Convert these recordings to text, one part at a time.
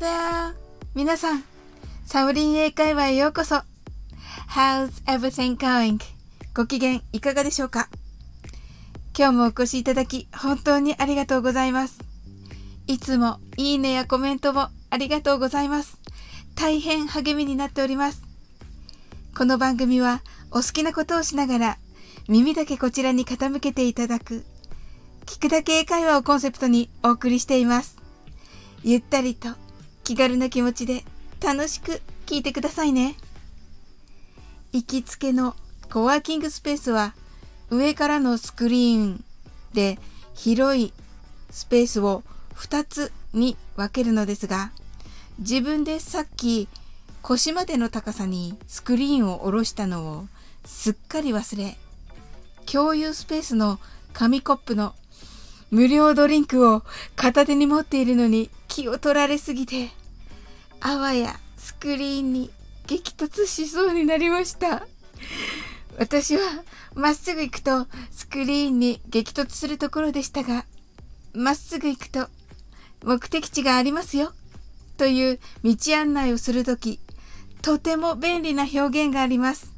there! 皆さん、サオリン英会話へようこそ。 How's everything going? ご機嫌いかがでしょうか？今日もお越しいただき本当にありがとうございます。いつもいいねやコメントもありがとうございます。大変励みになっております。この番組はお好きなことをしながら耳だけこちらに傾けていただく聞くだけ英会話をコンセプトにお送りしています。ゆったりと気軽な気持ちで楽しく聞いてくださいね。行きつけのコワーキングスペースは上からのスクリーンで広いスペースを2つに分けるのですが、自分でさっき腰までの高さにスクリーンを下ろしたのをすっかり忘れ、共有スペースの紙コップの無料ドリンクを片手に持っているのに気を取られすぎて、あわやスクリーンに激突しそうになりました。私はまっすぐ行くとスクリーンに激突するところでしたが、まっすぐ行くと目的地がありますよという道案内をするとき、とても便利な表現があります。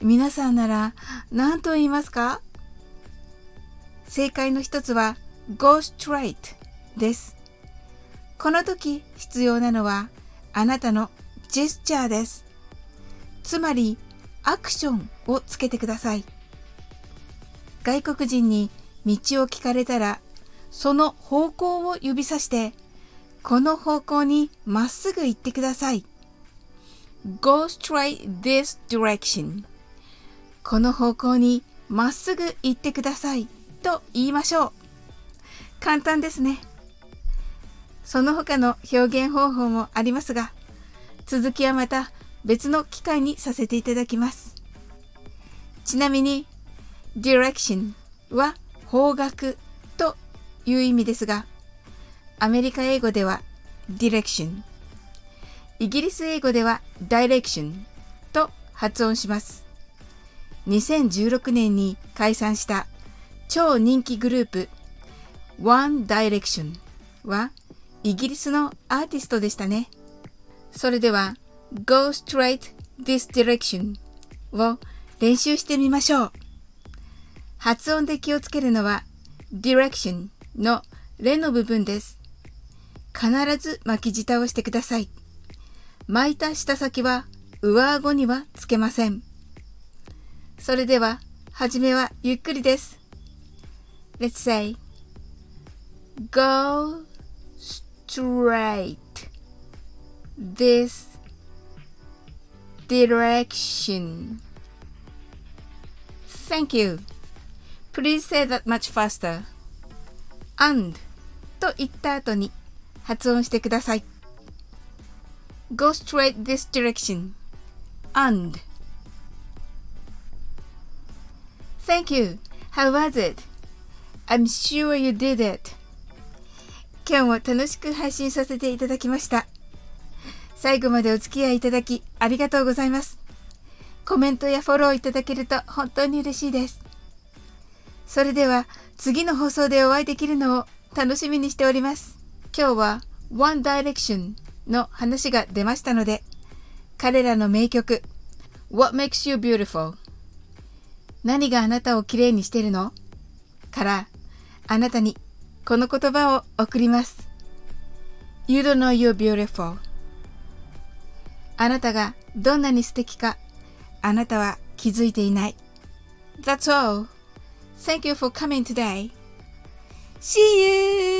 皆さんなら何と言いますか？正解の一つは Go straight です。この時必要なのはあなたのジェスチャーです。つまりアクションをつけてください。外国人に道を聞かれたら、その方向を指さして、この方向にまっすぐ行ってください。Go straight this direction。この方向にまっすぐ行ってくださいと言いましょう。簡単ですね。その他の表現方法もありますが、続きはまた別の機会にさせていただきます。ちなみに、direction は方角という意味ですが、アメリカ英語では direction、イギリス英語では direction と発音します。2016年に解散した超人気グループ One Direction はイギリスのアーティストでしたね。それでは Go straight this direction を練習してみましょう。発音で気をつけるのは direction のレの部分です。必ず巻き舌をしてください。巻いた舌先は上あごにはつけません。それでははじめはゆっくりです。Let's say Go straight this direction. Thank you. Please say that much faster. And と言った後に発音してください。Go straight this direction. And. Thank you. How was it? I'm sure you did it. 今日も楽しく配信させていただきました。最後までお付き合いいただきありがとうございます。コメントやフォローいただけると本当に嬉しいです。それでは次の放送でお会いできるのを楽しみにしております。今日は One Direction の話が出ましたので、彼らの名曲 What Makes You Beautiful 何があなたをきれいにしてるのからあなたにこの言葉を送ります。You don't know you're beautiful。あなたがどんなに素敵か、あなたは気づいていない。That's all. Thank you for coming today. See you!